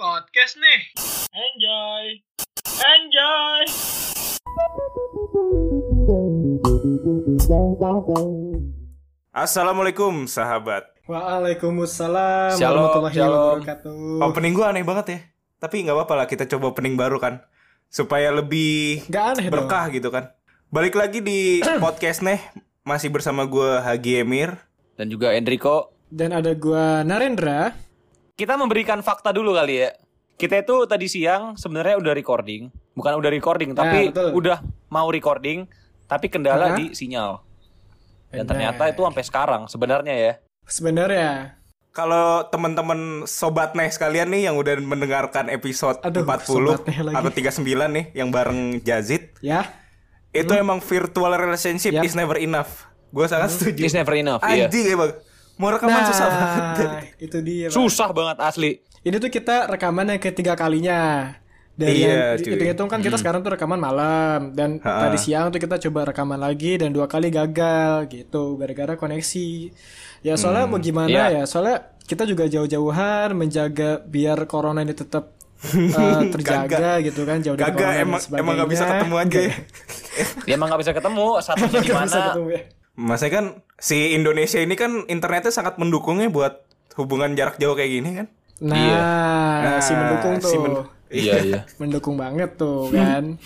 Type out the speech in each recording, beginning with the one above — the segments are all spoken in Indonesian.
podcast nih. Enjoy. Assalamualaikum sahabat. Waalaikumsalam warahmatullahi wabarakatuh. Opening gue aneh banget ya, tapi gak apa-apa lah, kita coba opening baru kan, supaya lebih berkah dong. Gitu kan. Balik lagi di podcast nih. Masih bersama gue Hagi Emir. Dan juga Enrico. Dan ada gue Narendra. Kita memberikan fakta dulu kali ya. Kita itu tadi siang sebenarnya udah recording. Bukan udah recording, tapi udah mau recording. Tapi kendala di sinyal. Dan ternyata itu sampai sekarang sebenarnya ya. Sebenarnya kalau teman-teman sobat nih sekalian nih yang udah mendengarkan episode 40 atau 39 nih yang bareng Jazid ya. Itu emang virtual relationship is never enough. Gue sangat setuju. Is never enough. Anjing ya bang. Mau rekaman susah banget. Itu dia bang. Susah banget asli. Ini tuh kita rekaman yang ketiga kalinya. Dari hitung-hitung kan kita sekarang tuh rekaman malam. Dan tadi siang tuh kita coba rekaman lagi dan 2 kali gagal gitu. Gara-gara koneksi. Ya soalnya mau gimana ya. Soalnya kita juga jauh-jauhan menjaga biar corona ini tetap terjaga gitu kan, jauh dari corona dan sebagainya. Emang gak bisa ketemu aja ya. Ya emang gak bisa ketemu. Satunya gimana ya. Maksudnya kan si Indonesia ini kan internetnya sangat mendukungnya buat hubungan jarak jauh kayak gini kan. Nah si mendukung tuh Iya mendukung banget tuh kan.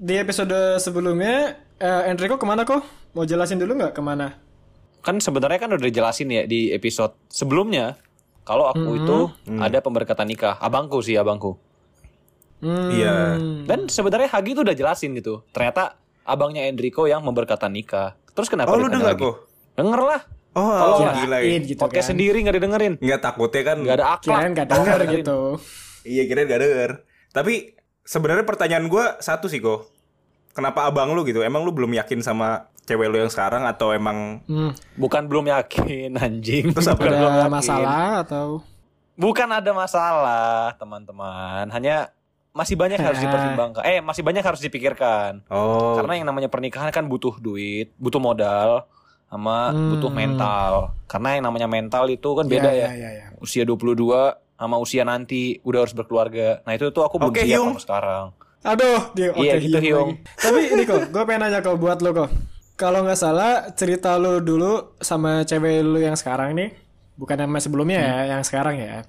Di episode sebelumnya Enrico kemana kok? Mau jelasin dulu gak kemana? Kan sebenarnya kan udah jelasin ya di episode sebelumnya. Kalau aku itu ada pemberkatan nikah. Abangku. Iya. Dan sebenarnya Hagi itu udah jelasin gitu. Ternyata abangnya Enrico yang memberkatan nikah. Terus kenapa ditanya lagi? Aku? Denger lah. Oh, kalau gitu podcast kan. Sendiri gak didengerin. Gak takutnya kan. Gak ada akhlak. Kirain gak denger gitu. Iya kirain gak denger. Tapi sebenarnya pertanyaan gue satu sih kok. Kenapa abang lu gitu? Emang lu belum yakin sama cewek lu yang sekarang atau emang bukan belum yakin anjing? Terus apa? Ada masalah atau? Bukan ada masalah teman-teman. Hanya masih banyak harus dipertimbangkan. Masih banyak harus dipikirkan. Oh. Karena yang namanya pernikahan kan butuh duit, butuh modal, sama butuh mental. Karena yang namanya mental itu kan beda ya. Usia 22 sama usia nanti udah harus berkeluarga. Nah itu tuh aku belum siap sama sekarang. Aduh, gitu Hyung. Tapi ini kok, gue pengen nanya kok buat lo kok. Kalau nggak salah cerita lo dulu sama cewek lo yang sekarang nih, bukan yang sebelumnya ya, yang sekarang ya.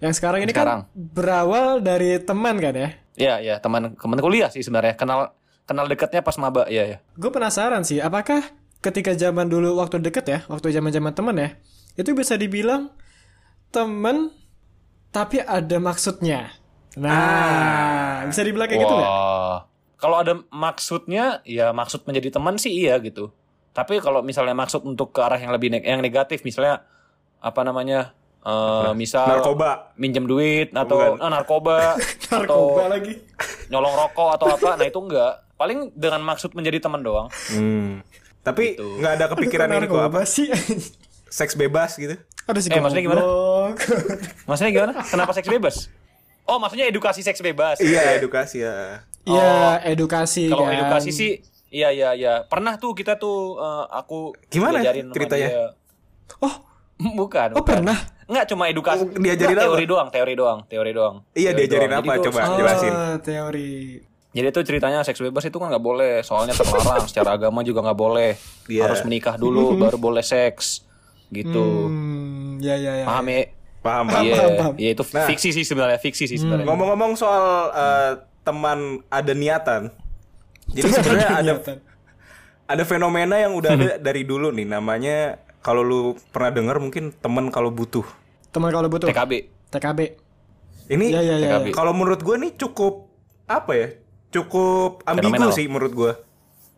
Yang sekarang ini sekarang kan berawal dari teman kan ya? Iya, teman kuliah sih sebenarnya. Kenal dekatnya pas maba, ya. Gue penasaran sih, apakah ketika zaman dulu waktu deket ya, waktu zaman teman ya, itu bisa dibilang teman tapi ada maksudnya. Nah, bisa dibilang kayak gitu gak? Kalau ada maksudnya, ya maksud menjadi teman sih iya gitu. Tapi kalau misalnya maksud untuk ke arah yang lebih yang negatif, misalnya apa namanya, misal narkoba, minjem duit atau narkoba atau lagi nyolong rokok atau apa, nah itu enggak. Paling dengan maksud menjadi teman doang. Tapi gitu. Nggak ada kepikiran ini kok apa sih? Seks bebas gitu? Maksudnya gimana? Maksudnya gimana? Kenapa seks bebas? Oh maksudnya edukasi seks bebas. Iya edukasi ya. Iya edukasi. Kalau edukasi sih iya. Pernah tuh kita tuh aku gimana ceritanya? Dia. Bukan. Pernah? Enggak cuma edukasi. Diajarin apa? Teori doang. Iya diajarin apa coba jelasin. Teori. Jadi tuh ceritanya seks bebas itu kan nggak boleh, soalnya terlarang secara agama juga nggak boleh. Yeah. Harus menikah dulu baru boleh seks gitu. Iya. Paham. Ya itu fiksi sih sebenarnya. Ngomong-ngomong soal teman ada niatan. Jadi sebenarnya ada fenomena yang udah ada dari dulu nih, namanya kalau lu pernah dengar mungkin teman kalau butuh. TKB. Ini kalau menurut gue nih cukup apa ya? Cukup ambigu sih menurut gue.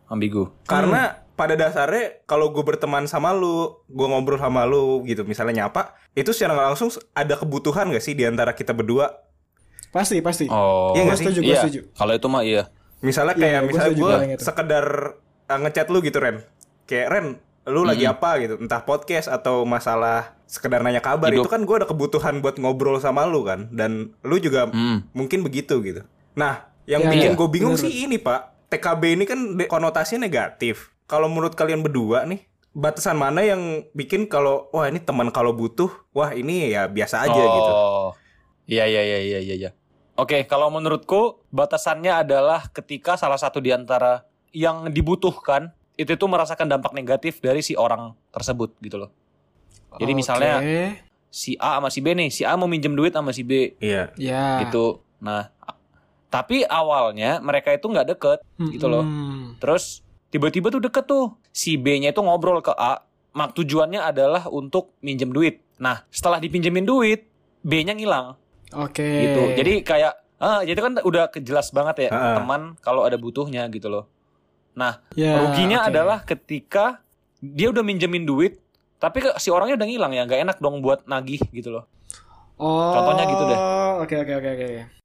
Ambigu. Karena pada dasarnya kalau gue berteman sama lu, gue ngobrol sama lu gitu, misalnya nyapa, itu secara nggak langsung ada kebutuhan nggak sih diantara kita berdua? Pasti. Oh. Iya nggak sih? Setuju. Kalau itu mah iya. Misalnya kayak gue sekedar ngechat lu gitu Ren, kayak Ren, lu lagi apa gitu, entah podcast atau masalah sekedar nanya kabar hidup. Itu kan gue ada kebutuhan buat ngobrol sama lu kan, dan lu juga mungkin begitu gitu. Nah, yang bikin gue bingung sih ini Pak, TKB ini kan konotasinya negatif. Kalau menurut kalian berdua nih, batasan mana yang bikin kalau, wah ini teman kalau butuh, wah ini ya biasa aja gitu. Iya. Oke, kalau menurutku batasannya adalah ketika salah satu di antara yang dibutuhkan itu tuh merasakan dampak negatif dari si orang tersebut gitu loh. Jadi misalnya si A sama si B nih, si A mau minjem duit sama si B. Iya. Yeah. Gitu. Nah, tapi awalnya mereka itu nggak deket gitu loh. Terus tiba-tiba tuh deket tuh. Si B-nya itu ngobrol ke A, tujuannya adalah untuk minjem duit. Nah, setelah dipinjemin duit, B-nya ngilang. Oke. Okay. Gitu. Jadi kayak, jadi kan udah jelas banget ya teman kalau ada butuhnya gitu loh. Nah, ruginya adalah ketika dia udah minjemin duit, tapi si orangnya udah ngilang ya, nggak enak dong buat nagih gitu loh. Oh. Contohnya gitu deh. Oke.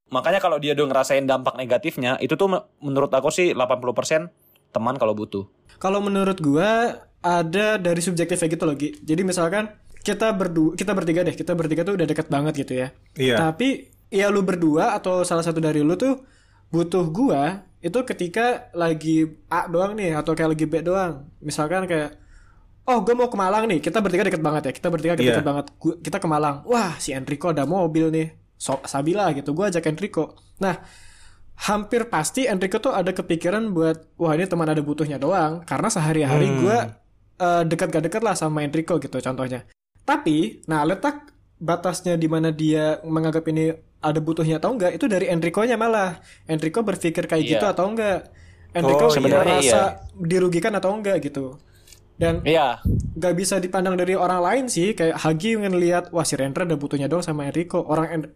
Makanya kalau dia udah ngerasain dampak negatifnya, itu tuh menurut aku sih 80% teman kalau butuh. Kalau menurut gua ada dari subjektifnya gitu loh, Gi. Jadi misalkan kita bertiga tuh udah deket banget gitu ya. Iya. Tapi ya lu berdua atau salah satu dari lu tuh butuh gua itu ketika lagi A doang nih atau kayak lagi B doang. Misalkan kayak, oh gue mau ke Malang nih, kita bertiga deket banget ya, kita bertiga deket banget, kita ke Malang. Wah, si Enrico ada mobil nih, Sabila gitu, gue ajak Enrico. Nah, hampir pasti Enrico tuh ada kepikiran buat, wah ini teman ada butuhnya doang, karena sehari-hari gue deket gak deket lah sama Enrico gitu contohnya. Tapi, nah letak batasnya di mana dia menganggap ini ada butuhnya atau enggak, itu dari Enrico-nya malah. Enrico berpikir kayak gitu atau enggak. Enrico sebenarnya merasa dirugikan atau enggak gitu. Dan gak bisa dipandang dari orang lain sih. Kayak Hagi ngelihat, wah si Rendra udah butuhnya dong sama Enrico.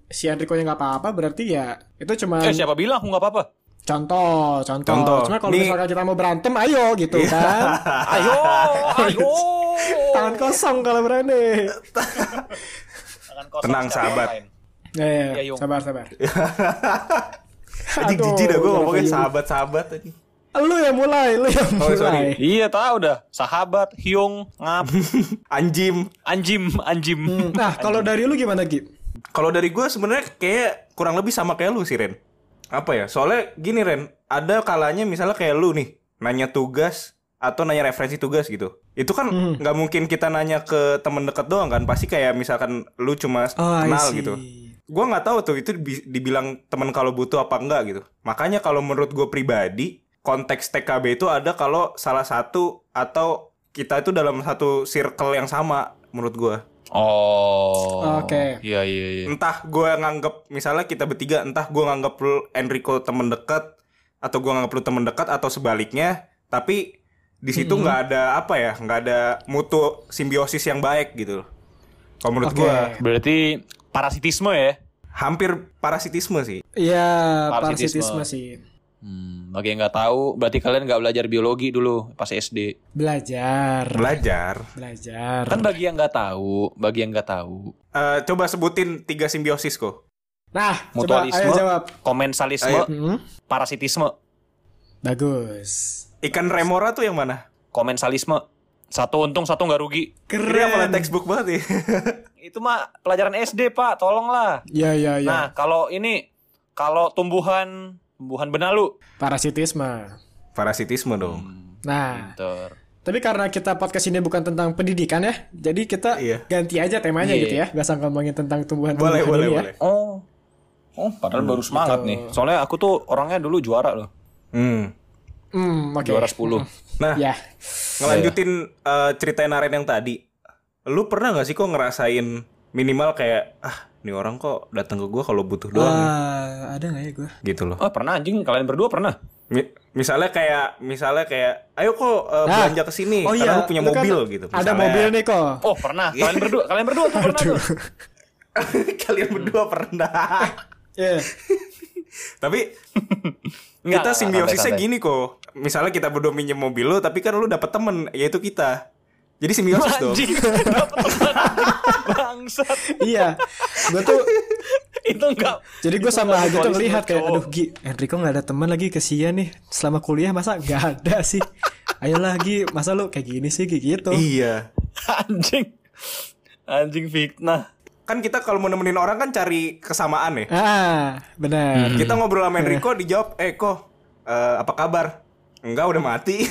Si Enrico-nya gak apa-apa berarti ya itu cuma siapa bilang aku gak apa-apa? Contoh. Cuma kalau misalkan kita mau berantem, ayo gitu kan. Ayo tangan kosong kalau berani. Tenang sahabat. Ya, sabar. Adik jijik dah gue ngomongin sahabat-sahabat tadi. Lu yang mulai. Iya tahu dah. Sahabat, hiung, ngap, anjim. Nah, kalau dari lu gimana, Gi? Kalau dari gue sebenarnya kayak kurang lebih sama kayak lu sih, Ren. Apa ya? Soalnya gini, Ren, ada kalanya misalnya kayak lu nih, nanya tugas atau nanya referensi tugas gitu. Itu kan nggak mungkin kita nanya ke temen deket doang kan? Pasti kayak misalkan lu cuma kenal gitu. Gue nggak tahu tuh itu dibilang temen kalau butuh apa enggak gitu. Makanya kalau menurut gue pribadi, konteks TKB itu ada kalau salah satu atau kita itu dalam satu circle yang sama menurut gue. Oke. Iya. Entah gue nganggep misalnya kita bertiga, entah gue nganggep lu Enrico temen dekat atau gue nganggep lu temen dekat atau sebaliknya, tapi di situ nggak ada apa ya, nggak ada mutu simbiosis yang baik gitu. Kalau menurut gue berarti parasitisme ya? Hampir parasitisme sih. Iya, parasitisme sih. Bagi yang nggak tahu, berarti kalian nggak belajar biologi dulu pas SD. Belajar. Kan bagi yang nggak tahu. Coba sebutin 3 simbiosis kok. Nah, mutualisme, coba, komensalisme, parasitisme. Bagus. Ikan remora tuh yang mana? Komensalisme. 1 untung 1 nggak rugi. Keren. Ini apalah textbook banget ya. Itu mah pelajaran SD pak, tolonglah. Iya. Nah kalau tumbuhan benalu. Parasitisme dong. Nah, pinter. Tapi karena kita podcast ini bukan tentang pendidikan ya, jadi kita ganti aja temanya gitu ya. Gak usah ngomongin tentang tumbuhan-tumbuhan boleh. Oh, padahal baru semangat gitu nih. Soalnya aku tuh orangnya dulu juara loh. Juara 10. Nah, ngelanjutin ceritain Aren yang tadi. Lu pernah gak sih kok ngerasain minimal kayak ini orang kok datang ke gue kalau butuh doang. Ada nggak ya gue? Gitu loh. Oh pernah anjing, kalian berdua pernah? Misalnya kayak, ayo kok belanja kesini, karena lu punya mobil kan, gitu. Misalnya, ada mobil nih kok. Oh pernah. Kalian berdua tuh pernah tuh. Kalian berdua pernah. Yeah. Tapi kita simbiosisnya gini kok. Misalnya kita berdua minjem mobil lu, tapi kan lu dapet temen, yaitu kita. Jadi simbiosis dong. Bangsat. Iya. Gue tuh itu enggak. Jadi gue sama Hagi tuh ngelihat kayak, aduh Gi, Enrico enggak ada teman lagi, kesian nih. Selama kuliah masa enggak ada sih. Ayolah Gi, masa lu kayak gini sih gitu. Iya. Anjing fitnah. Kan kita kalau mau nemenin orang kan cari kesamaan ya. Benar. Kita ngobrol sama Enrico dijawab, "Ko, apa kabar?" Enggak, udah mati.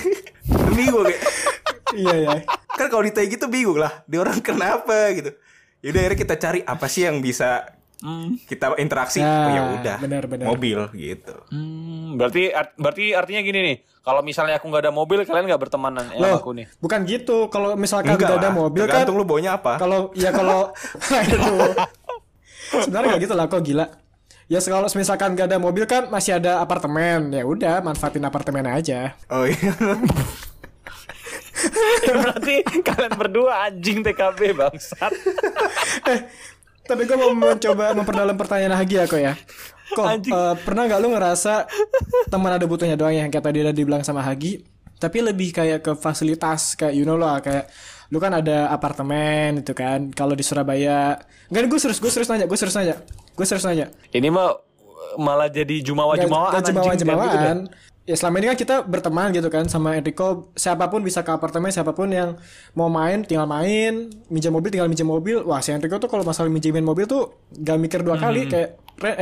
Ini gue kayak iya. Kan kalau ditanya gitu bingung lah, dia orang kenapa gitu. Yaudah akhirnya kita cari apa sih yang bisa kita interaksi, oh ya udah mobil gitu. Berarti artinya gini nih, kalau misalnya aku nggak ada mobil, kalian nggak bertemanan ya aku nih. Bukan gitu, kalau misalkan nggak ada mobil kan. Tergantung lu baunya apa. Kalau sebenarnya nggak gitu lah, kok gila. Ya kalau misalkan nggak ada mobil kan masih ada apartemen, ya udah manfaatin apartemen aja. Oh iya. Ya berarti kalian berdua anjing TKB bangsat. Tapi gue mau mencoba memperdalam pertanyaan lagi ya kok ya. Kok pernah gak lu ngerasa teman ada butuhnya doang yang kayak tadi udah dibilang sama Hagi, tapi lebih kayak ke fasilitas, kayak you know lah, kayak lu kan ada apartemen itu kan kalau di Surabaya. Enggak, gue serius nanya. Ini malah jadi jumawaan. Ya selama ini kan kita berteman gitu kan sama Enrico, siapapun bisa ke apartemen, siapapun yang mau main tinggal main, minjam mobil tinggal minjam mobil. Wah, si Enrico tuh kalau masalah minjemin mobil tuh gak mikir dua kali, kayak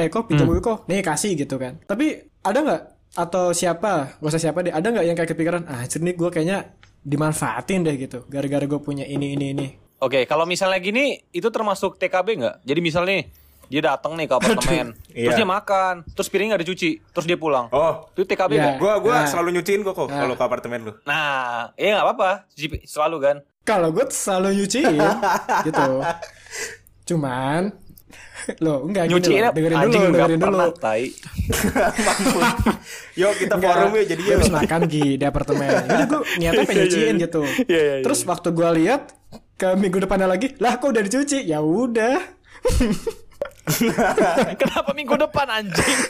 kok pinjam mobil kok, nih kasih gitu kan. Tapi ada nggak, atau siapa, gak usah siapa deh, ada nggak yang kayak kepikiran, ah cernik gue kayaknya dimanfaatin deh gitu, gara-gara gue punya ini. Oke, kalau misalnya gini itu termasuk TKB nggak? Jadi misalnya dia datang nih ke apartemen, terus dia makan, terus piring gak dicuci, terus dia pulang. Oh, itu TKB nggak? Gue selalu nyuciin kok kalau ke apartemen lu. Nah, ya nggak apa-apa, cuci selalu kan? Kalau gue selalu nyuciin, gitu. Cuman, lo enggak gitu. Dengerin dulu. Yo kita forum ya jadi. Habis makan di apartemen. Jadi gue niatnya pengen nyuciin gitu. Terus waktu gue lihat ke minggu depannya lagi, lah kok udah dicuci? Ya udah. Kenapa minggu depan anjing?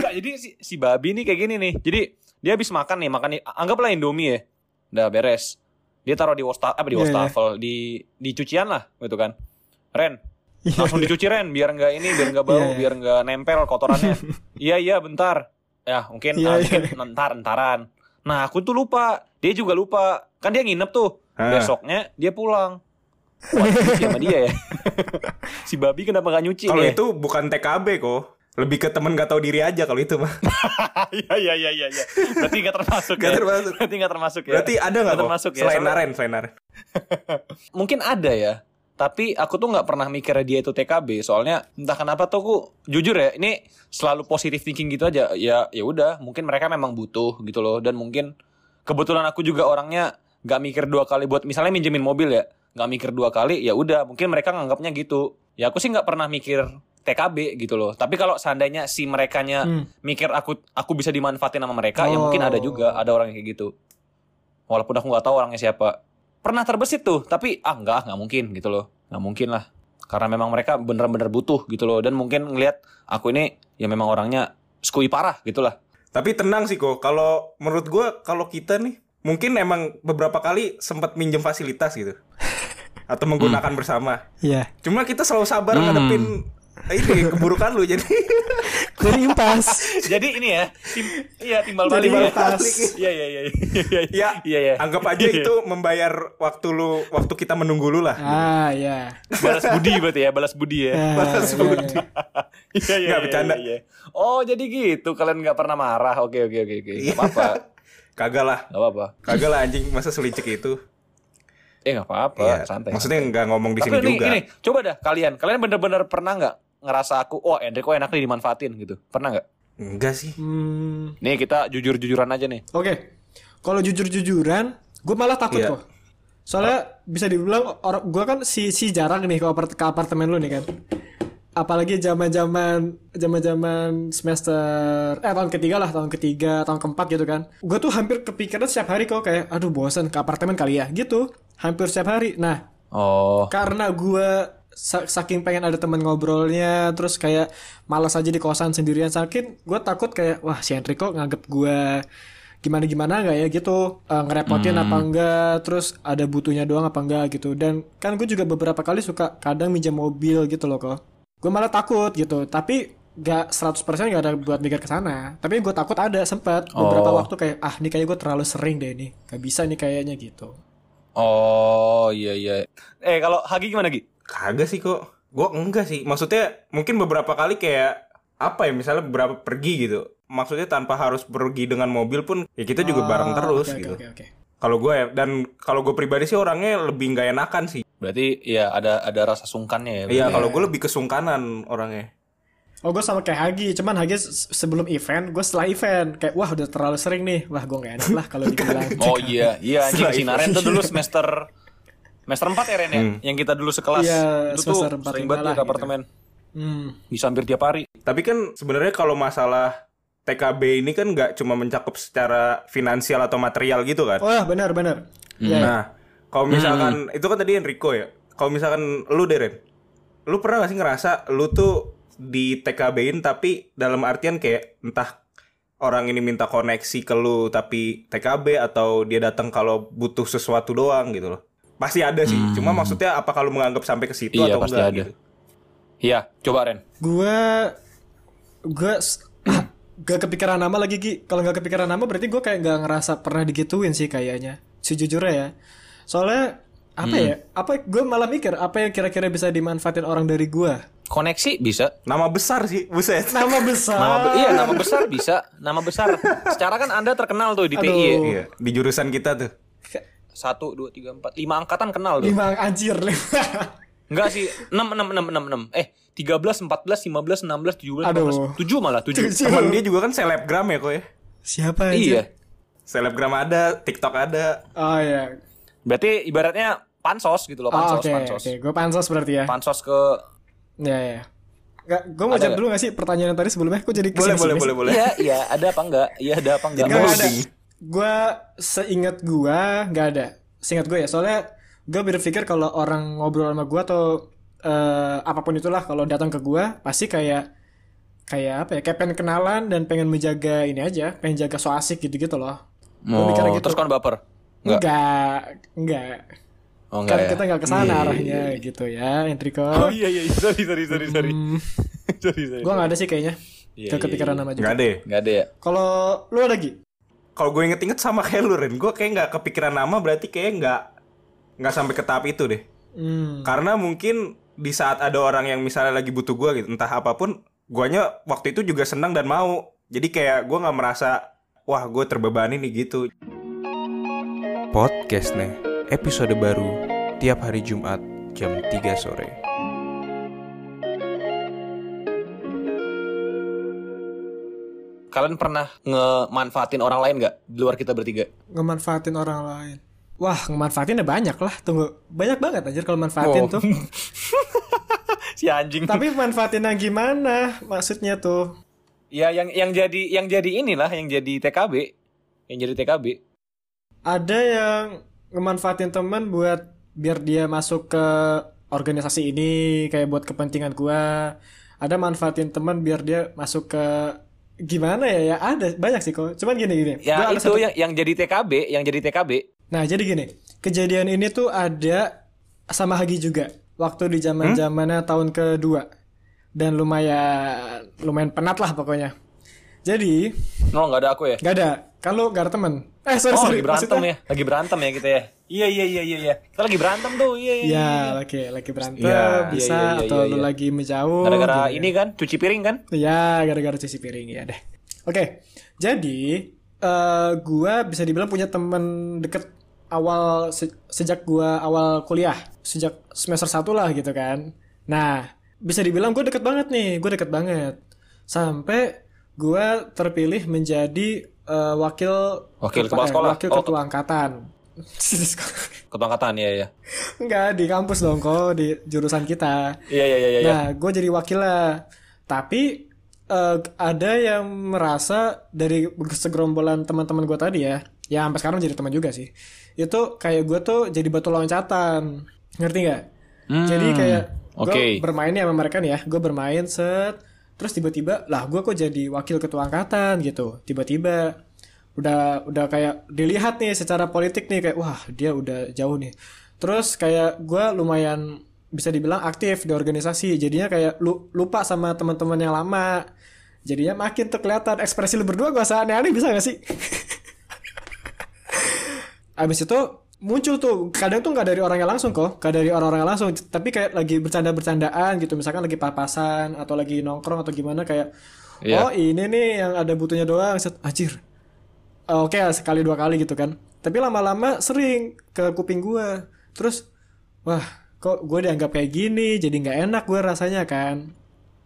Nggak, jadi si babi nih kayak gini nih. Jadi dia habis makan nih, anggaplah Indomie ya. Udah beres. Dia taruh di wastafel, di cucian lah gitu kan. Ren, langsung dicuci Ren, biar nggak bau, biar nggak nempel kotorannya. Iya bentar. Ya mungkin nentaran. Nah aku tuh lupa, dia juga lupa. Kan dia nginep tuh. Besoknya dia pulang. Wah, nyuci sama dia ya. Si babi kenapa gak nyuci? Kalau itu bukan TKB kok, lebih ke temen gak tahu diri aja kalau itu mah. Iya. Berarti gak termasuk. Berarti gak termasuk ya. Berarti ada gak kok? Selain Naren. Mungkin ada ya. Tapi aku tuh gak pernah mikirnya dia itu TKB. Soalnya entah kenapa tuh aku jujur ya, ini selalu positive thinking gitu aja. Ya udah, mungkin mereka memang butuh gitu loh. Dan mungkin kebetulan aku juga orangnya gak mikir dua kali buat misalnya minjemin mobil ya. Gak mikir dua kali, ya udah mungkin mereka nganggapnya gitu. Ya aku sih gak pernah mikir TKB gitu loh. Tapi kalau seandainya si merekanya mikir aku bisa dimanfaatin sama mereka, ya mungkin ada juga, ada orang yang kayak gitu. Walaupun aku gak tahu orangnya siapa. Pernah terbesit tuh, tapi enggak mungkin gitu loh. Gak mungkin lah. Karena memang mereka bener-bener butuh gitu loh. Dan mungkin ngelihat aku ini ya memang orangnya skui parah gitu lah. Tapi tenang sih kok, kalau menurut gue kalau kita nih, mungkin emang beberapa kali sempat minjem fasilitas gitu. Atau menggunakan bersama. Iya. Cuma kita selalu sabar ngadepin ini keburukan lu jadi. Jadi impas. Jadi ini ya. Timbal balik. Iya. Anggap aja itu membayar waktu kita menunggu lu lah. Ah iya. Balas budi ya. Iya. Enggak bercanda. Oh, jadi gitu kalian enggak pernah marah. Oke. Enggak apa-apa. Kagak lah anjing masa selicik itu. Gak apa-apa, santai. Maksudnya gak ngomong di sini juga. Ini, coba dah kalian bener-bener pernah gak ngerasa aku, oh Enrico enak nih dimanfaatin gitu. Pernah gak? Enggak sih. Nih kita jujur-jujuran aja nih. Oke. Kalau jujur-jujuran, gue malah takut kok. Soalnya bisa dibilang, gue kan si jarang nih ke apartemen lu nih kan. Apalagi zaman-zaman semester tahun ketiga, tahun keempat gitu kan. Gue tuh hampir kepikiran setiap hari kok kayak, aduh bosan ke apartemen kali ya gitu. Hampir setiap hari. Nah, karena gue saking pengen ada teman ngobrolnya, terus kayak malas aja di kosan sendirian sakit. Gue takut kayak, wah si Enrico nganggep gue gimana-gimana gak ya gitu, ngerepotin apa enggak, terus ada butuhnya doang apa enggak gitu. Dan kan gue juga beberapa kali suka kadang minjam mobil gitu loh kok. Gue malah takut gitu, tapi gak 100% gak ada buat mikir kesana. Tapi gue takut ada sempat beberapa waktu kayak, ah ini kayaknya gue terlalu sering deh ini, gak bisa nih kayaknya gitu. Oh iya. Kalau Hagi gimana Gi? Kagak sih kok. Gue enggak sih. Maksudnya mungkin beberapa kali kayak apa ya, misalnya beberapa pergi gitu. Maksudnya tanpa harus pergi dengan mobil pun ya kita juga bareng terus gitu. Okay. Kalau gue pribadi sih orangnya lebih nggak enakan sih. Berarti ya ada rasa sungkannya ya. Iya, kalau gue lebih kesungkanan orangnya. Oh, gue sama kayak Hagi, cuman Hagi sebelum event, gue setelah event. Kayak wah udah terlalu sering nih. Wah, gue gak enak lah kalau dibilang. Oh iya, iya anjing Sinaren tuh dulu semester 4 ya Ren ya, yang kita dulu sekelas. Iya, itu tuh sering banget di apartemen. Bisa hampir tiap hari. Tapi kan sebenarnya kalau masalah TKB ini kan gak cuma mencakup secara finansial atau material gitu kan. Oh, benar. Yeah. Nah, kalau misalkan itu kan tadi Enrico ya. Kalau misalkan lu Deren, lu pernah gak sih ngerasa lu tuh di TKB-in tapi dalam artian kayak entah orang ini minta koneksi ke lu tapi TKB, atau dia datang kalau butuh sesuatu doang gitu loh. Pasti ada sih. Cuma maksudnya apa kalau menganggap sampai ke situ atau pasti enggak ada. Gitu. Iya, coba Ren. Gue gak kepikiran nama lagi Gi. Kalau gak kepikiran nama berarti gue kayak gak ngerasa pernah digituin sih kayaknya. Sejujurnya ya. Soalnya apa ya? Apa gue malah mikir apa yang kira-kira bisa dimanfaatin orang dari gue? Koneksi bisa. Nama besar sih, buset. Nama besar bisa. Nama besar. Secara kan Anda terkenal tuh di TI. Iya, di jurusan kita tuh. 1 2 3 4 5 angkatan kenal tuh. 5 anjir. Enggak sih, 6. 13, 14, 15, 16, 17, 18. 7 malah, 7. Teman dia juga kan selebgram ya kok ya. Siapa aja? Iya. Selebgram ada, TikTok ada. Oh iya. Berarti ibaratnya pansos gitu loh, pansos. Oke. Gue pansos berarti ya. Pansos ke ya. Enggak, gue mau jawab dulu enggak sih pertanyaan yang tadi sebelumnya? Kok jadi kesini? Boleh. Iya, ada apa enggak? Enggak ada. Gue seingat gue enggak ada. Seingat gue ya, soalnya gue berpikir kalau orang ngobrol sama gue atau apapun itulah kalau datang ke gue pasti kayak pengen kenalan dan pengen menjaga ini aja, pengen jaga so asik gitu-gitu loh. Oh, gitu. Terus kan baper? Enggak. Oh, enggak. Karena kita enggak kesana arahnya gitu ya, Enrico. Oh iya, sorry. sorry. Gue enggak ada sih kayaknya. Gak kepikiran nama juga. Enggak ada ya. Kalau lu ada lagi? Kalau gue inget-inget sama kayak lu Ren, gue kayak enggak kepikiran nama berarti kayak enggak sampai ke tahap itu deh. Karena mungkin di saat ada orang yang misalnya lagi butuh gue gitu, entah apapun, guanya waktu itu juga senang dan mau. Jadi kayak gue gak merasa wah gue terbebani nih gitu. Podcast nih, episode baru tiap hari Jumat jam 3 sore. Kalian pernah ngemanfaatin orang lain gak? Di luar kita bertiga. Ngemanfaatin orang lain? Wah, ngemanfaatinnya banyak lah. Tunggu, banyak banget anjir kalau manfaatin tuh. Si anjing. Tapi manfaatinnya gimana? Maksudnya tuh? Ya yang jadi TKB. Yang jadi TKB. Ada yang ngemanfaatin teman buat biar dia masuk ke organisasi ini kayak buat kepentingan gua. Ada manfaatin teman biar dia masuk ke gimana ya? Ya ada banyak sih kok. Cuman gini. Ya gua itu satu... yang jadi TKB. Nah, jadi gini. Kejadian ini tuh ada sama Hagi juga. Waktu di zaman-zamannya tahun kedua. Dan lumayan penat lah pokoknya. Jadi gak ada aku ya? Gak ada. Kalau gak ada temen. Sorry. Lagi berantem ya kita ya? Iya. Kita lagi berantem tuh. Iya. Lagi berantem ya, bisa ya. Atau lu lagi menjauh. Gara-gara gitu ini kan? Cuci piring kan? Iya, gara-gara cuci piring ya deh. Oke. Jadi gua bisa dibilang punya temen deket awal sejak gua awal kuliah, sejak semester 1 lah gitu kan. Nah, bisa dibilang gue deket banget sampai gue terpilih menjadi wakil kepala sekolah, wakil ketua angkatan. Ketua angkatan ya. Enggak, di kampus dong kok, di jurusan kita. Iya. Nah, gue jadi wakil lah. Tapi ada yang merasa dari segerombolan teman-teman gue tadi ya sampai sekarang jadi teman juga sih, itu kayak gue tuh jadi batu loncatan, ngerti nggak? Jadi kayak gue bermain sama mereka nih ya, gue bermain set, terus tiba-tiba lah gue kok jadi wakil ketua angkatan gitu, tiba-tiba udah kayak dilihat nih secara politik nih kayak wah dia udah jauh nih, terus kayak gue lumayan bisa dibilang aktif di organisasi, jadinya kayak lupa sama teman-teman yang lama, jadinya makin tuh kelihatan ekspresi lu berdua gue aneh-aneh bisa nggak sih? Abis itu muncul tuh, kadang tuh gak dari orang-orangnya langsung, tapi kayak lagi bercanda-bercandaan gitu, misalkan lagi papasan atau lagi nongkrong atau gimana kayak oh ini nih yang ada butuhnya doang, anjir. Oke, sekali dua kali gitu kan, tapi lama-lama sering ke kuping gue, terus wah kok gue dianggap kayak gini, jadi nggak enak gue rasanya kan.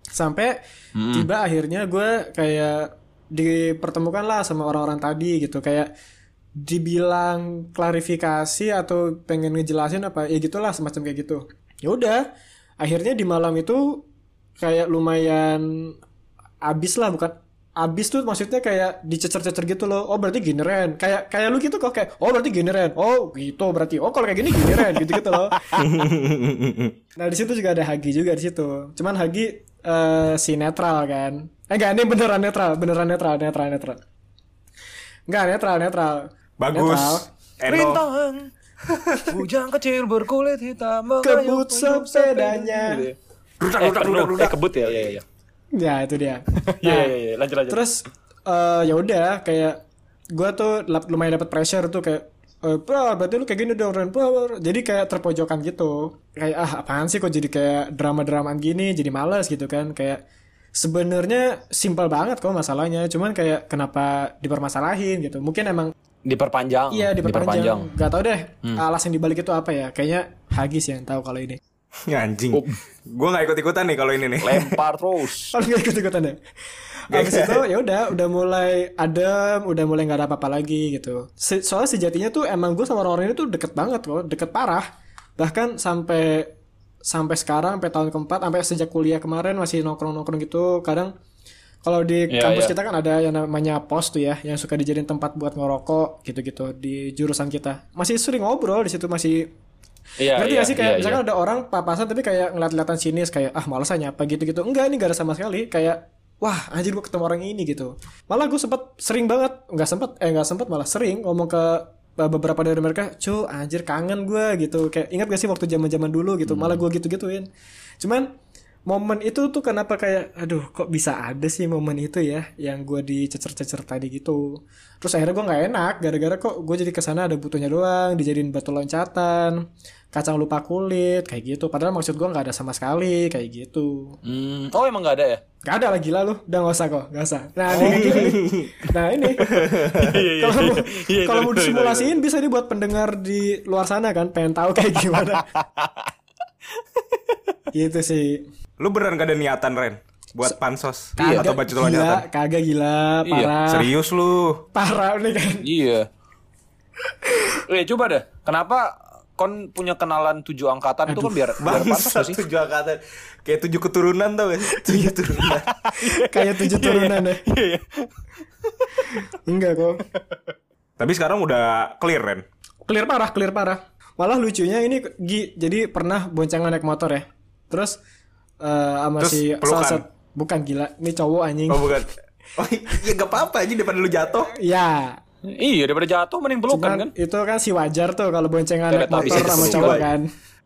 Sampai tiba akhirnya gue kayak dipertemukan lah sama orang-orang tadi gitu, kayak dibilang klarifikasi atau pengen ngejelasin apa ya gitulah, semacam kayak gitu. Ya udah, akhirnya di malam itu kayak lumayan abis lah, bukan abis tuh maksudnya kayak dicecer-cecer gitu loh. Oh berarti gini Ren, kayak lu gitu kok, kayak oh berarti gini Ren, oh gitu berarti, oh kalau kayak gini Ren gitu loh. Nah di situ juga ada Hagi juga di situ, cuman Hagi si netral kan, enggak ini beneran netral. Enggak, netral. Bagus. Netral. Rintang, bujang kecil berkulit hitam. Kebut sepedanya. Rudak. Kebut ya. Iya. Ya itu dia. Iya. Lanjut. Terus ya udah kayak gue tuh lumayan dapat pressure tuh kayak, berarti lu kayak gini dong Ren. Jadi kayak terpojokan gitu. Kayak apaan sih kok jadi kayak drama-dramaan gini, jadi malas gitu kan. Kayak sebenarnya simpel banget kok masalahnya, cuman kayak kenapa dipermasalahin gitu. Mungkin emang diperpanjang. Iya, diperpanjang. Gak tau deh alasan dibalik itu apa ya. Kayaknya Hagis yang tahu kalau ini. Ya anjing. Gue gak ikut-ikutan nih kalau ini nih. Lempar terus. Kalau gak ikut-ikutan deh. Abis itu ya udah mulai adem, udah mulai gak ada apa-apa lagi gitu. Soalnya sejatinya tuh emang gue sama orang-orang ini tuh deket banget kok, deket parah. Bahkan sampai sekarang, sampai tahun keempat, sampai sejak kuliah kemarin masih nongkrong-nongkrong gitu. Kadang kalau di kampus kita kan ada yang namanya pos tuh ya, yang suka dijadiin tempat buat ngerokok gitu-gitu di jurusan kita. Masih sering ngobrol di situ, masih ngerti gak sih kayak misalkan ada orang papasan tapi kayak ngeliat-ngeliatan sinis kayak malesannya apa gitu-gitu. Enggak, ini gak ada sama sekali, kayak wah anjir gue ketemu orang ini gitu. Malah gue sering ngomong ke beberapa dari mereka, cu anjir kangen gue gitu, kayak ingat gak sih waktu zaman-zaman dulu gitu. Malah gue gitu-gituin. Cuman momen itu tuh kenapa kayak aduh kok bisa ada sih momen itu ya, yang gue dicecer-cecer tadi gitu. Terus akhirnya gue gak enak gara-gara kok gue jadi kesana ada butuhnya doang, dijadiin batu loncatan, kacang lupa kulit kayak gitu. Padahal maksud gue gak ada sama sekali kayak gitu. Oh emang gak ada ya? Gak ada lagi lah lu, udah gak usah. Nah ini kalau mau disimulasiin bisa dibuat pendengar di luar sana kan, pengen tahu kayak gimana. Gitu sih. Lu beneran gak ada niatan Ren buat pansos atau baca tulang niatan? Kagak, gila parah. Serius lu? Parah nih kan? Iya. Oke coba deh, kenapa kon punya kenalan 7 angkatan itu kan biar pantas sih. 7 angkatan. Kayak 7 keturunan tau gak sih? 7 turunan. Kayak 7 turunan ya. Iya. Enggak kok. Tapi sekarang udah clear Ren. Clear parah. Malah lucunya ini jadi pernah boncengan naik motor ya. Terus sama si Salsat. Bukan gila, ini cowok anjing. Oh bukan. Oh ya gak apa-apa aja daripada lu jatuh. Ya. Iya daripada jatuh mending pelukan kan. Itu kan si wajar tuh kalau boncengan naik motor sama cowok kan.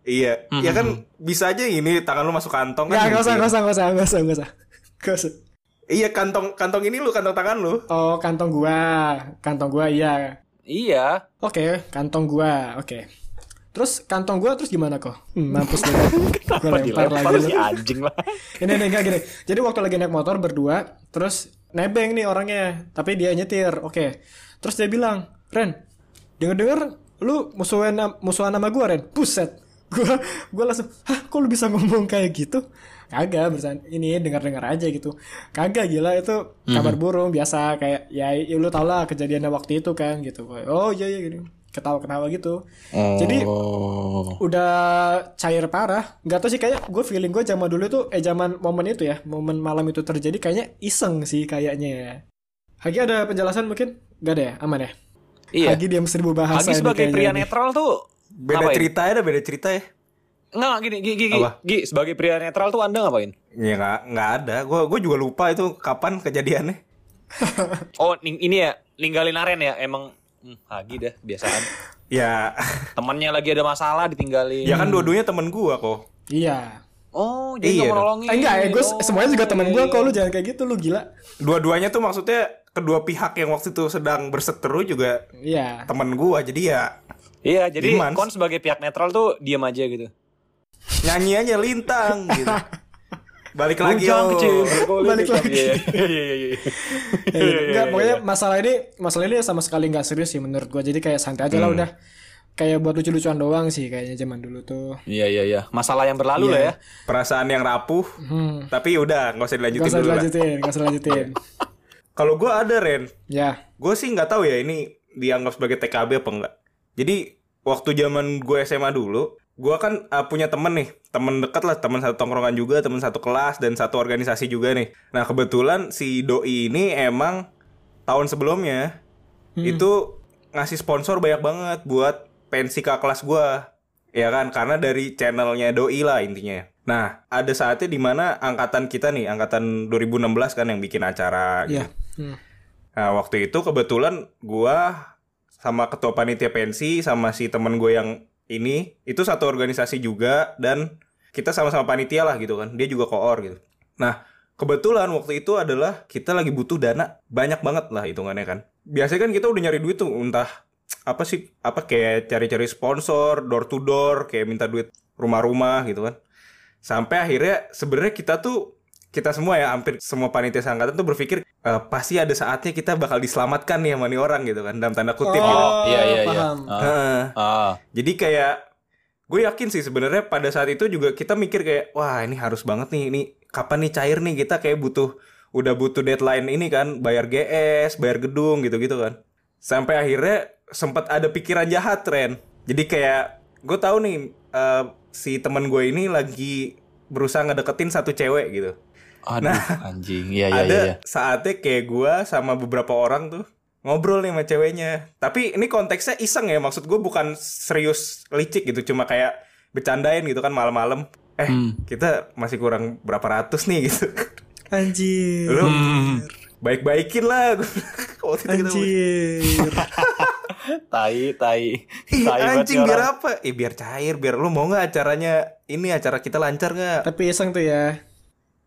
Iya. Ya kan bisa aja ini tangan lu masuk kantong kan. Ya enggak usah. Iya kantong ini lu, kantong tangan lu. Oh kantong gua iya. Iya. Oke, kantong gua. Oke. Terus kantong gue terus gimana kok? Mampus deh. Gue lempar lagi si anjing lah. Ini enggak gini. Jadi waktu lagi naik motor berdua, terus nebeng nih orangnya, tapi dia nyetir. Oke. Terus dia bilang, "Ren, denger-denger lu musuhan sama gue, Ren." Buset. Gue langsung, "Hah, kok lu bisa ngomong kayak gitu?" Kagak, bersan. Ini dengar-dengar aja gitu. Kagak, gila itu kabar burung biasa, kayak ya lu tau lah kejadiannya waktu itu kan gitu. Oh, iya gini. Ketawa-ketawa gitu. Jadi udah cair parah. Gak tau sih, kayak gue feeling gue zaman dulu tuh zaman momen itu ya, momen malam itu terjadi kayaknya iseng sih kayaknya ya. Hagi ada penjelasan mungkin? Gak ada ya? Aman ya? Iya. Hagi diam 1000 bahasa. Hagi sebagai pria netral tuh beda cerita ya. Enggak, gini, sebagai pria netral tuh Anda ngapain? Iya enggak ada. Gue juga lupa itu kapan kejadiannya. Oh, ini ya, ninggalin Aren ya emang. Hagi dah biasaan. Ya. Temannya lagi ada masalah ditinggalin. Ya kan dua-duanya temen gua kok. Iya. Oh jadi iya nolongin. Enggak ya, semuanya juga temen gua kok, lu jangan kayak gitu lu gila. Dua-duanya tuh maksudnya kedua pihak yang waktu itu sedang berseteru juga. Iya. Temen gua jadi ya. Iya jadi kon sebagai pihak netral tuh diam aja gitu. Nyanyi aja lintang gitu. Balik lagi kecil, balik lagi. Enggak, pokoknya masalah ini sama sekali nggak serius sih menurut gue. Jadi kayak santai aja lah udah. kayak buat lucu-lucuan doang sih kayaknya zaman dulu tuh. Iya. Masalah yang berlalu lah ya. Perasaan yang rapuh. Tapi udah nggak usah dilanjutin dulu lah. Nggak usah dilanjutin. Kalau gue ada Ren. Ya. Gue sih nggak tahu ya ini dianggap sebagai TKB apa enggak. Jadi waktu zaman gue SMA dulu, gue kan punya temen nih, temen dekat lah, temen satu tongkrongan juga, temen satu kelas dan satu organisasi juga nih. Nah kebetulan si Doi ini emang tahun sebelumnya itu ngasih sponsor banyak banget buat pensi kakak kelas gue, ya kan, karena dari channelnya Doi lah intinya. Nah ada saatnya dimana angkatan kita nih, angkatan 2016 kan yang bikin acara gitu. Nah waktu itu kebetulan gue sama ketua panitia pensi sama si temen gue yang ini itu satu organisasi juga dan kita sama-sama panitia lah gitu kan. Dia juga koor gitu. Nah kebetulan waktu itu adalah kita lagi butuh dana banyak banget lah hitungannya kan. Biasanya kan kita udah nyari duit tuh entah apa sih, apa kayak cari-cari sponsor, door to door, kayak minta duit rumah-rumah gitu kan. Sampai akhirnya sebenarnya kita semua ya hampir semua panitia seangkatan tuh berpikir pasti ada saatnya kita bakal diselamatkan nih sama nih orang gitu kan, dalam tanda kutip gitu. Iya. Jadi kayak gue yakin sih sebenarnya pada saat itu juga kita mikir kayak wah ini harus banget nih, ini kapan nih cair nih, kita kayak butuh deadline ini kan, bayar GS, bayar gedung gitu-gitu kan. Sampai akhirnya sempat ada pikiran jahat Ren. Jadi kayak gue tahu nih si teman gue ini lagi berusaha ngedeketin satu cewek gitu. Aduh, nah, anjing. Iya. Saatnya kayak gue sama beberapa orang tuh ngobrol nih sama ceweknya. Tapi ini konteksnya iseng ya, maksud gue bukan serius licik gitu, cuma kayak bercandain gitu kan malam-malam. Kita masih kurang berapa ratus nih gitu. Anjir. Lu baik-baikin lah. Anjir. tai anjing biar orang. Apa? Biar cair, biar lu mau nggak acaranya ini, acara kita lancar nggak? Tapi iseng tuh ya.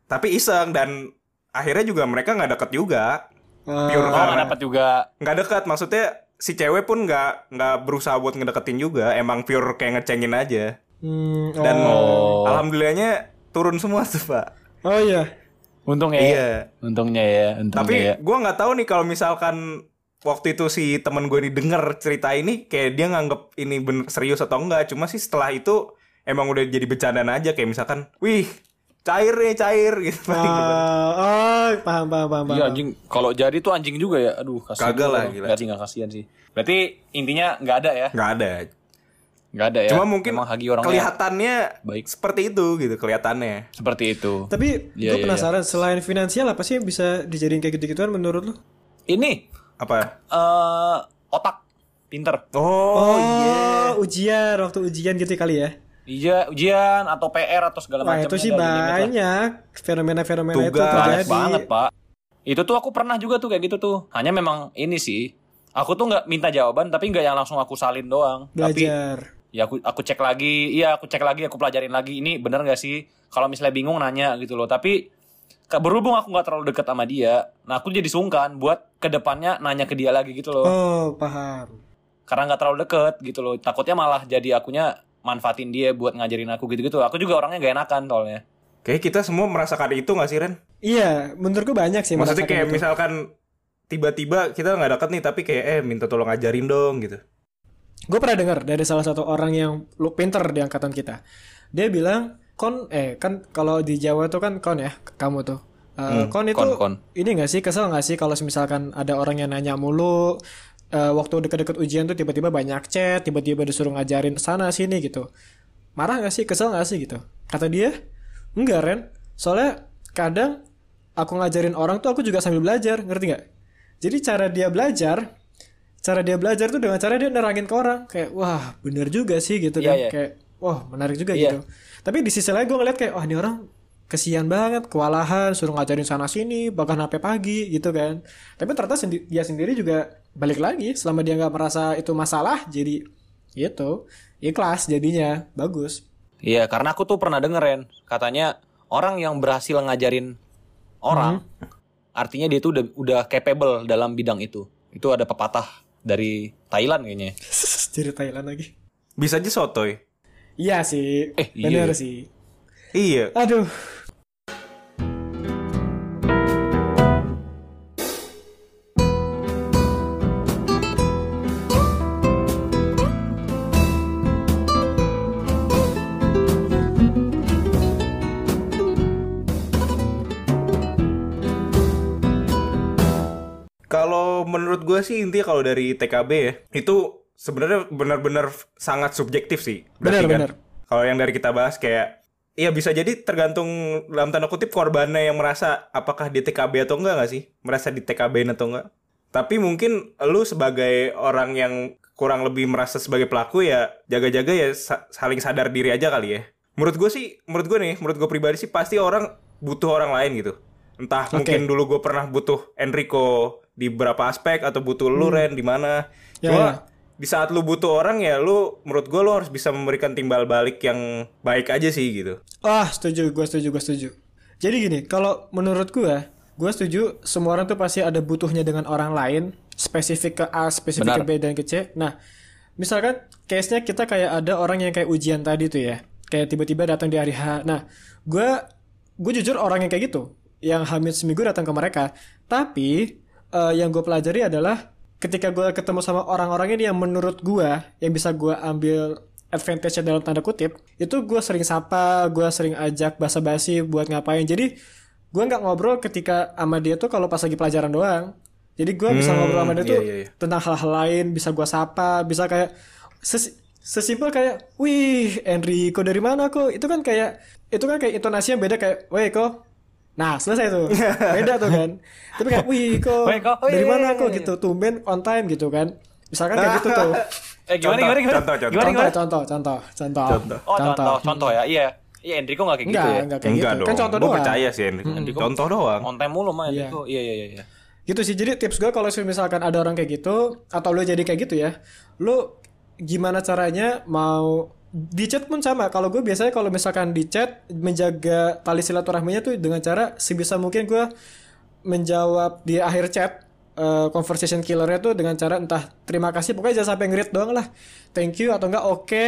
Tapi iseng, dan akhirnya juga mereka gak deket juga. Gak deket, maksudnya si cewek pun gak berusaha buat ngedeketin juga. Emang pure kayak ngecengin aja. Dan alhamdulillahnya turun semua tuh Pak. Oh iya. Untungnya ya. Tapi gue gak tahu nih kalau misalkan waktu itu si teman gue ini denger cerita ini, kayak dia nganggep ini serius atau enggak. Cuma sih setelah itu emang udah jadi bercandaan aja. Kayak misalkan, wih cair gitu. Paham. Iya anjing, kalau jadi tuh anjing juga ya. Aduh, kasihan. Kagak lah, gila. Gak kasihan sih. Berarti intinya Gak ada ya. Cuma mungkin kelihatannya baik. Seperti itu gitu, kelihatannya seperti itu. Tapi gue penasaran, selain finansial apa sih yang bisa dijadiin kayak gitu-gituan menurut lo? Ini apa? Otak pinter. Oh iya yeah. Ujian, waktu ujian gitu kali ya. Iya, ujian atau PR atau segala macam. Wah, itu sih banyak fenomena-fenomena itu terjadi banget Pak. Itu tuh aku pernah juga tuh kayak gitu tuh. Hanya memang ini sih, aku tuh nggak minta jawaban, tapi nggak yang langsung aku salin doang. Belajar. Tapi ya aku cek lagi, aku pelajarin lagi. Ini bener nggak sih? Kalau misalnya bingung nanya gitu loh. Tapi berhubung aku nggak terlalu deket sama dia, nah aku jadi sungkan buat kedepannya nanya ke dia lagi gitu loh. Oh paham. Karena nggak terlalu deket gitu loh. Takutnya malah jadi akunya manfaatin dia buat ngajarin aku gitu-gitu. Aku juga orangnya gak enakan soalnya. Kayaknya kita semua merasakan itu gak sih Ren? Iya, menurutku banyak sih. Maksudnya kayak itu. Misalkan tiba-tiba kita gak deket nih, tapi kayak minta tolong ajarin dong gitu. Gue pernah dengar dari salah satu orang yang lu pinter di angkatan kita. Dia bilang kon kalau di Jawa tuh kan kon ya, kamu tuh kon. Ini gak sih, kesel gak sih kalau misalkan ada orang yang nanya mulu. Waktu deket-deket ujian tuh tiba-tiba banyak chat, tiba-tiba disuruh ngajarin sana sini gitu. Marah gak sih? Kesel gak sih gitu? Kata dia, enggak Ren, soalnya kadang aku ngajarin orang tuh aku juga sambil belajar, ngerti gak? Jadi cara dia belajar tuh dengan cara dia nerangin ke orang. Kayak wah bener juga sih gitu kan. Yeah. Kayak wah menarik juga gitu. Tapi di sisi lain gue ngeliat kayak wah ini orang kesian banget, kewalahan, suruh ngajarin sana sini, bahkan sampai pagi gitu kan. Tapi ternyata dia sendiri juga balik lagi, selama dia nggak merasa itu masalah, jadi gitu, ikhlas jadinya, bagus. Iya, karena aku tuh pernah dengerin, katanya orang yang berhasil ngajarin orang, artinya dia tuh udah capable dalam bidang itu. Itu ada pepatah dari Thailand kayaknya. Dari Thailand lagi. Bisa aja sotoy. Iya sih, bener sih. Iya. Aduh. menurut gue sih intinya kalau dari TKB ya, itu sebenarnya benar-benar sangat subjektif sih. Benar-benar. Kalau yang dari kita bahas kayak, ya bisa jadi tergantung dalam tanda kutip korbannya yang merasa apakah di TKB atau enggak sih? Merasa di TKB atau enggak? Tapi mungkin lu sebagai orang yang kurang lebih merasa sebagai pelaku ya jaga-jaga ya saling sadar diri aja kali ya. Menurut gue sih, menurut gue pribadi sih pasti orang butuh orang lain gitu. Entah mungkin dulu gue pernah butuh Enrico di berapa aspek atau butuh lu Ren di mana. Cuma di saat lu butuh orang ya lu, menurut gue lu harus bisa memberikan timbal balik yang baik aja sih gitu. Ah, setuju, gue setuju. Jadi gini, kalau menurut gue setuju semua orang tuh pasti ada butuhnya dengan orang lain, spesifik ke A, spesifik ke B dan ke C. Nah, misalkan case-nya kita kayak ada orang yang kayak ujian tadi tuh ya, kayak tiba-tiba datang di hari H. Nah, gue jujur orang yang kayak gitu, yang hamil seminggu datang ke mereka. Tapi yang gue pelajari adalah ketika gue ketemu sama orang-orang ini yang menurut gue yang bisa gue ambil advantage-nya dalam tanda kutip, itu gue sering sapa, gue sering ajak basa-basi buat ngapain. Jadi gue gak ngobrol ketika sama dia tuh kalau pas lagi pelajaran doang. Jadi gue bisa ngobrol sama dia tuh tentang hal-hal lain. Bisa gue sapa, bisa kayak sesimpel kayak, wih Enrico dari mana kok? Itu kan kayak intonasinya beda kayak, weh kok. Nah selesai tuh, beda tuh kan. Tapi kayak, wih kok dari mana kok gitu, tumben on time gitu kan. Misalkan kayak gitu tuh. Contoh ya, iya. Iya, Enrico gak kayak gitu ya? Enggak kayak gitu. Dong. Kan contoh doang. Gue percaya sih Enrico. Contoh doang. On time mulu mah Enrico. Iya. Gitu sih. Jadi tips gue kalau misalkan ada orang kayak gitu, atau lu jadi kayak gitu ya, lu gimana caranya mau... Di chat pun sama. Kalau gue biasanya kalau misalkan di chat, menjaga tali silaturahminya tuh dengan cara sebisa mungkin gue menjawab di akhir chat. Conversation killernya tuh dengan cara entah terima kasih, pokoknya jangan sampai nge-read doang lah. Thank you atau enggak oke.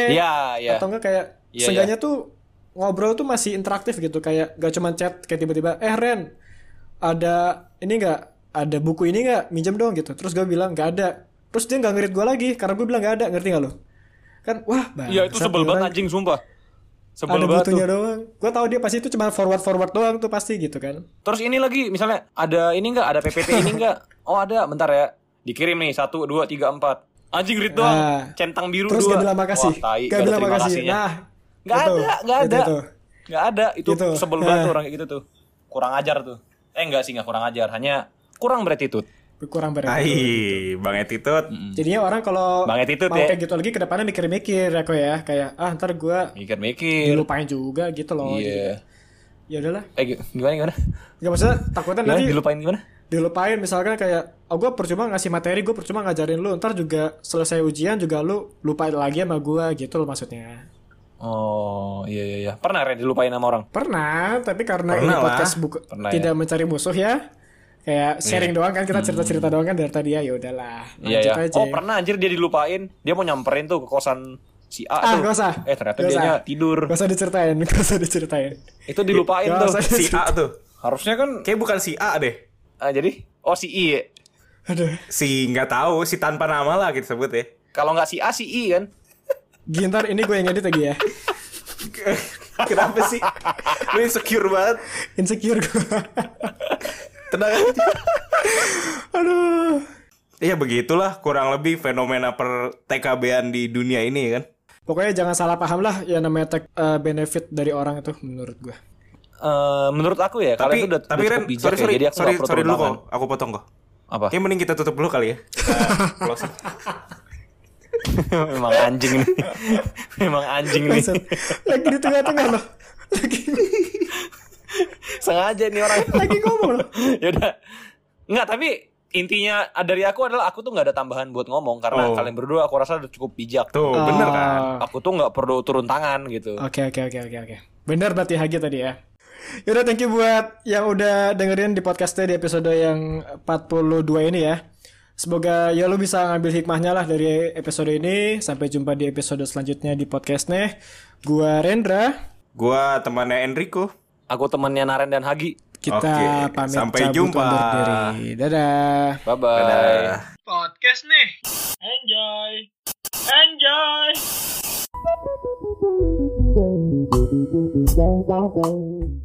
Atau enggak kayak seenggaknya tuh ngobrol tuh masih interaktif gitu, kayak gak cuma chat kayak tiba-tiba Ren ada ini nggak, ada buku ini nggak, minjem dong gitu. Terus gue bilang nggak ada, terus dia nggak ngerit gue lagi karena gue bilang nggak ada. Ngerti nggak lo kan? Wah bang, ya itu sebel banget anjing, sumpah sebel banget. Ada butuhnya doang, gue tahu dia pasti itu cuma forward doang tuh pasti gitu kan. Terus ini lagi misalnya ada ini nggak, ada PPT ini nggak, oh ada bentar ya dikirim nih 1 2 3 4 anjing ngerit doang. Centang biru terus 2. Gak bilang makasih. Wah, tai, gak bilang makasih. Nah Gak ada. Itu gitu. Sebel banget tuh orang kayak gitu tuh. Kurang ajar tuh. Enggak sih, gak kurang ajar. Hanya kurang beretitut. Bang attitude. Jadinya orang kalau mau kayak gitu lagi, kedepannya mikir-mikir ya kok ya. Kayak ntar gue mikir-mikir dilupain juga gitu loh. Iya. Ya udahlah. Gimana? Gak maksudnya takutnya nanti dilupain gimana? Dilupain misalkan kayak, gue percuma ngasih materi, gue percuma ngajarin lu, ntar juga selesai ujian juga lu lupain lagi sama gue gitu loh maksudnya. Oh iya. Pernah Ren dilupain sama orang? Pernah, tapi karena ini podcast tidak mencari musuh ya. Kayak sharing doang kan, kita cerita-cerita doang kan dari tadi ya. Yaudahlah. Oh pernah anjir, dia dilupain. Dia mau nyamperin tuh ke kosan si A tuh. Gak usah. Ternyata dianya tidur. Gak usah diceritain. Itu dilupain tuh si A tuh. Harusnya kan kayak bukan si A deh. Jadi? Oh si I ya? Aduh. Si gak tahu, si tanpa nama lah kita sebut ya. Kalau gak si A si I kan. Gintar ini gue yang edit lagi ya. Kenapa sih? Lu insecure banget. Insecure gue. Tenang aja. Aduh. Ya begitulah kurang lebih fenomena per TKB-an di dunia ini kan. Pokoknya jangan salah paham lah ya namanya benefit dari orang itu menurut gue. Menurut aku ya. Tapi Ren, sorry dulu kok. Aku potong kok. Apa? Kayaknya mending kita tutup dulu kali ya. Closing. Memang anjing nih. Lagi di tengah-tengah loh. Sengaja nih orang. Lagi ngomong loh. Yaudah. Enggak, tapi intinya dari aku adalah aku tuh gak ada tambahan buat ngomong. Karena kalian berdua aku rasa udah cukup bijak. Tuh bener kan. Aku tuh gak perlu turun tangan gitu. Oke. Bener berarti Hagi tadi ya. Yaudah, thank you buat yang udah dengerin di podcastnya di episode yang 42 ini ya. Semoga ya lu bisa ngambil hikmahnya lah dari episode ini. Sampai jumpa di episode selanjutnya di podcastnya. Gua Rendra. Gua temannya Enrico. Aku temannya Naren dan Hagi. Kita pamit. Sampai jumpa. Dadah. Bye-bye. Dadah. Podcast nih. Enjoy.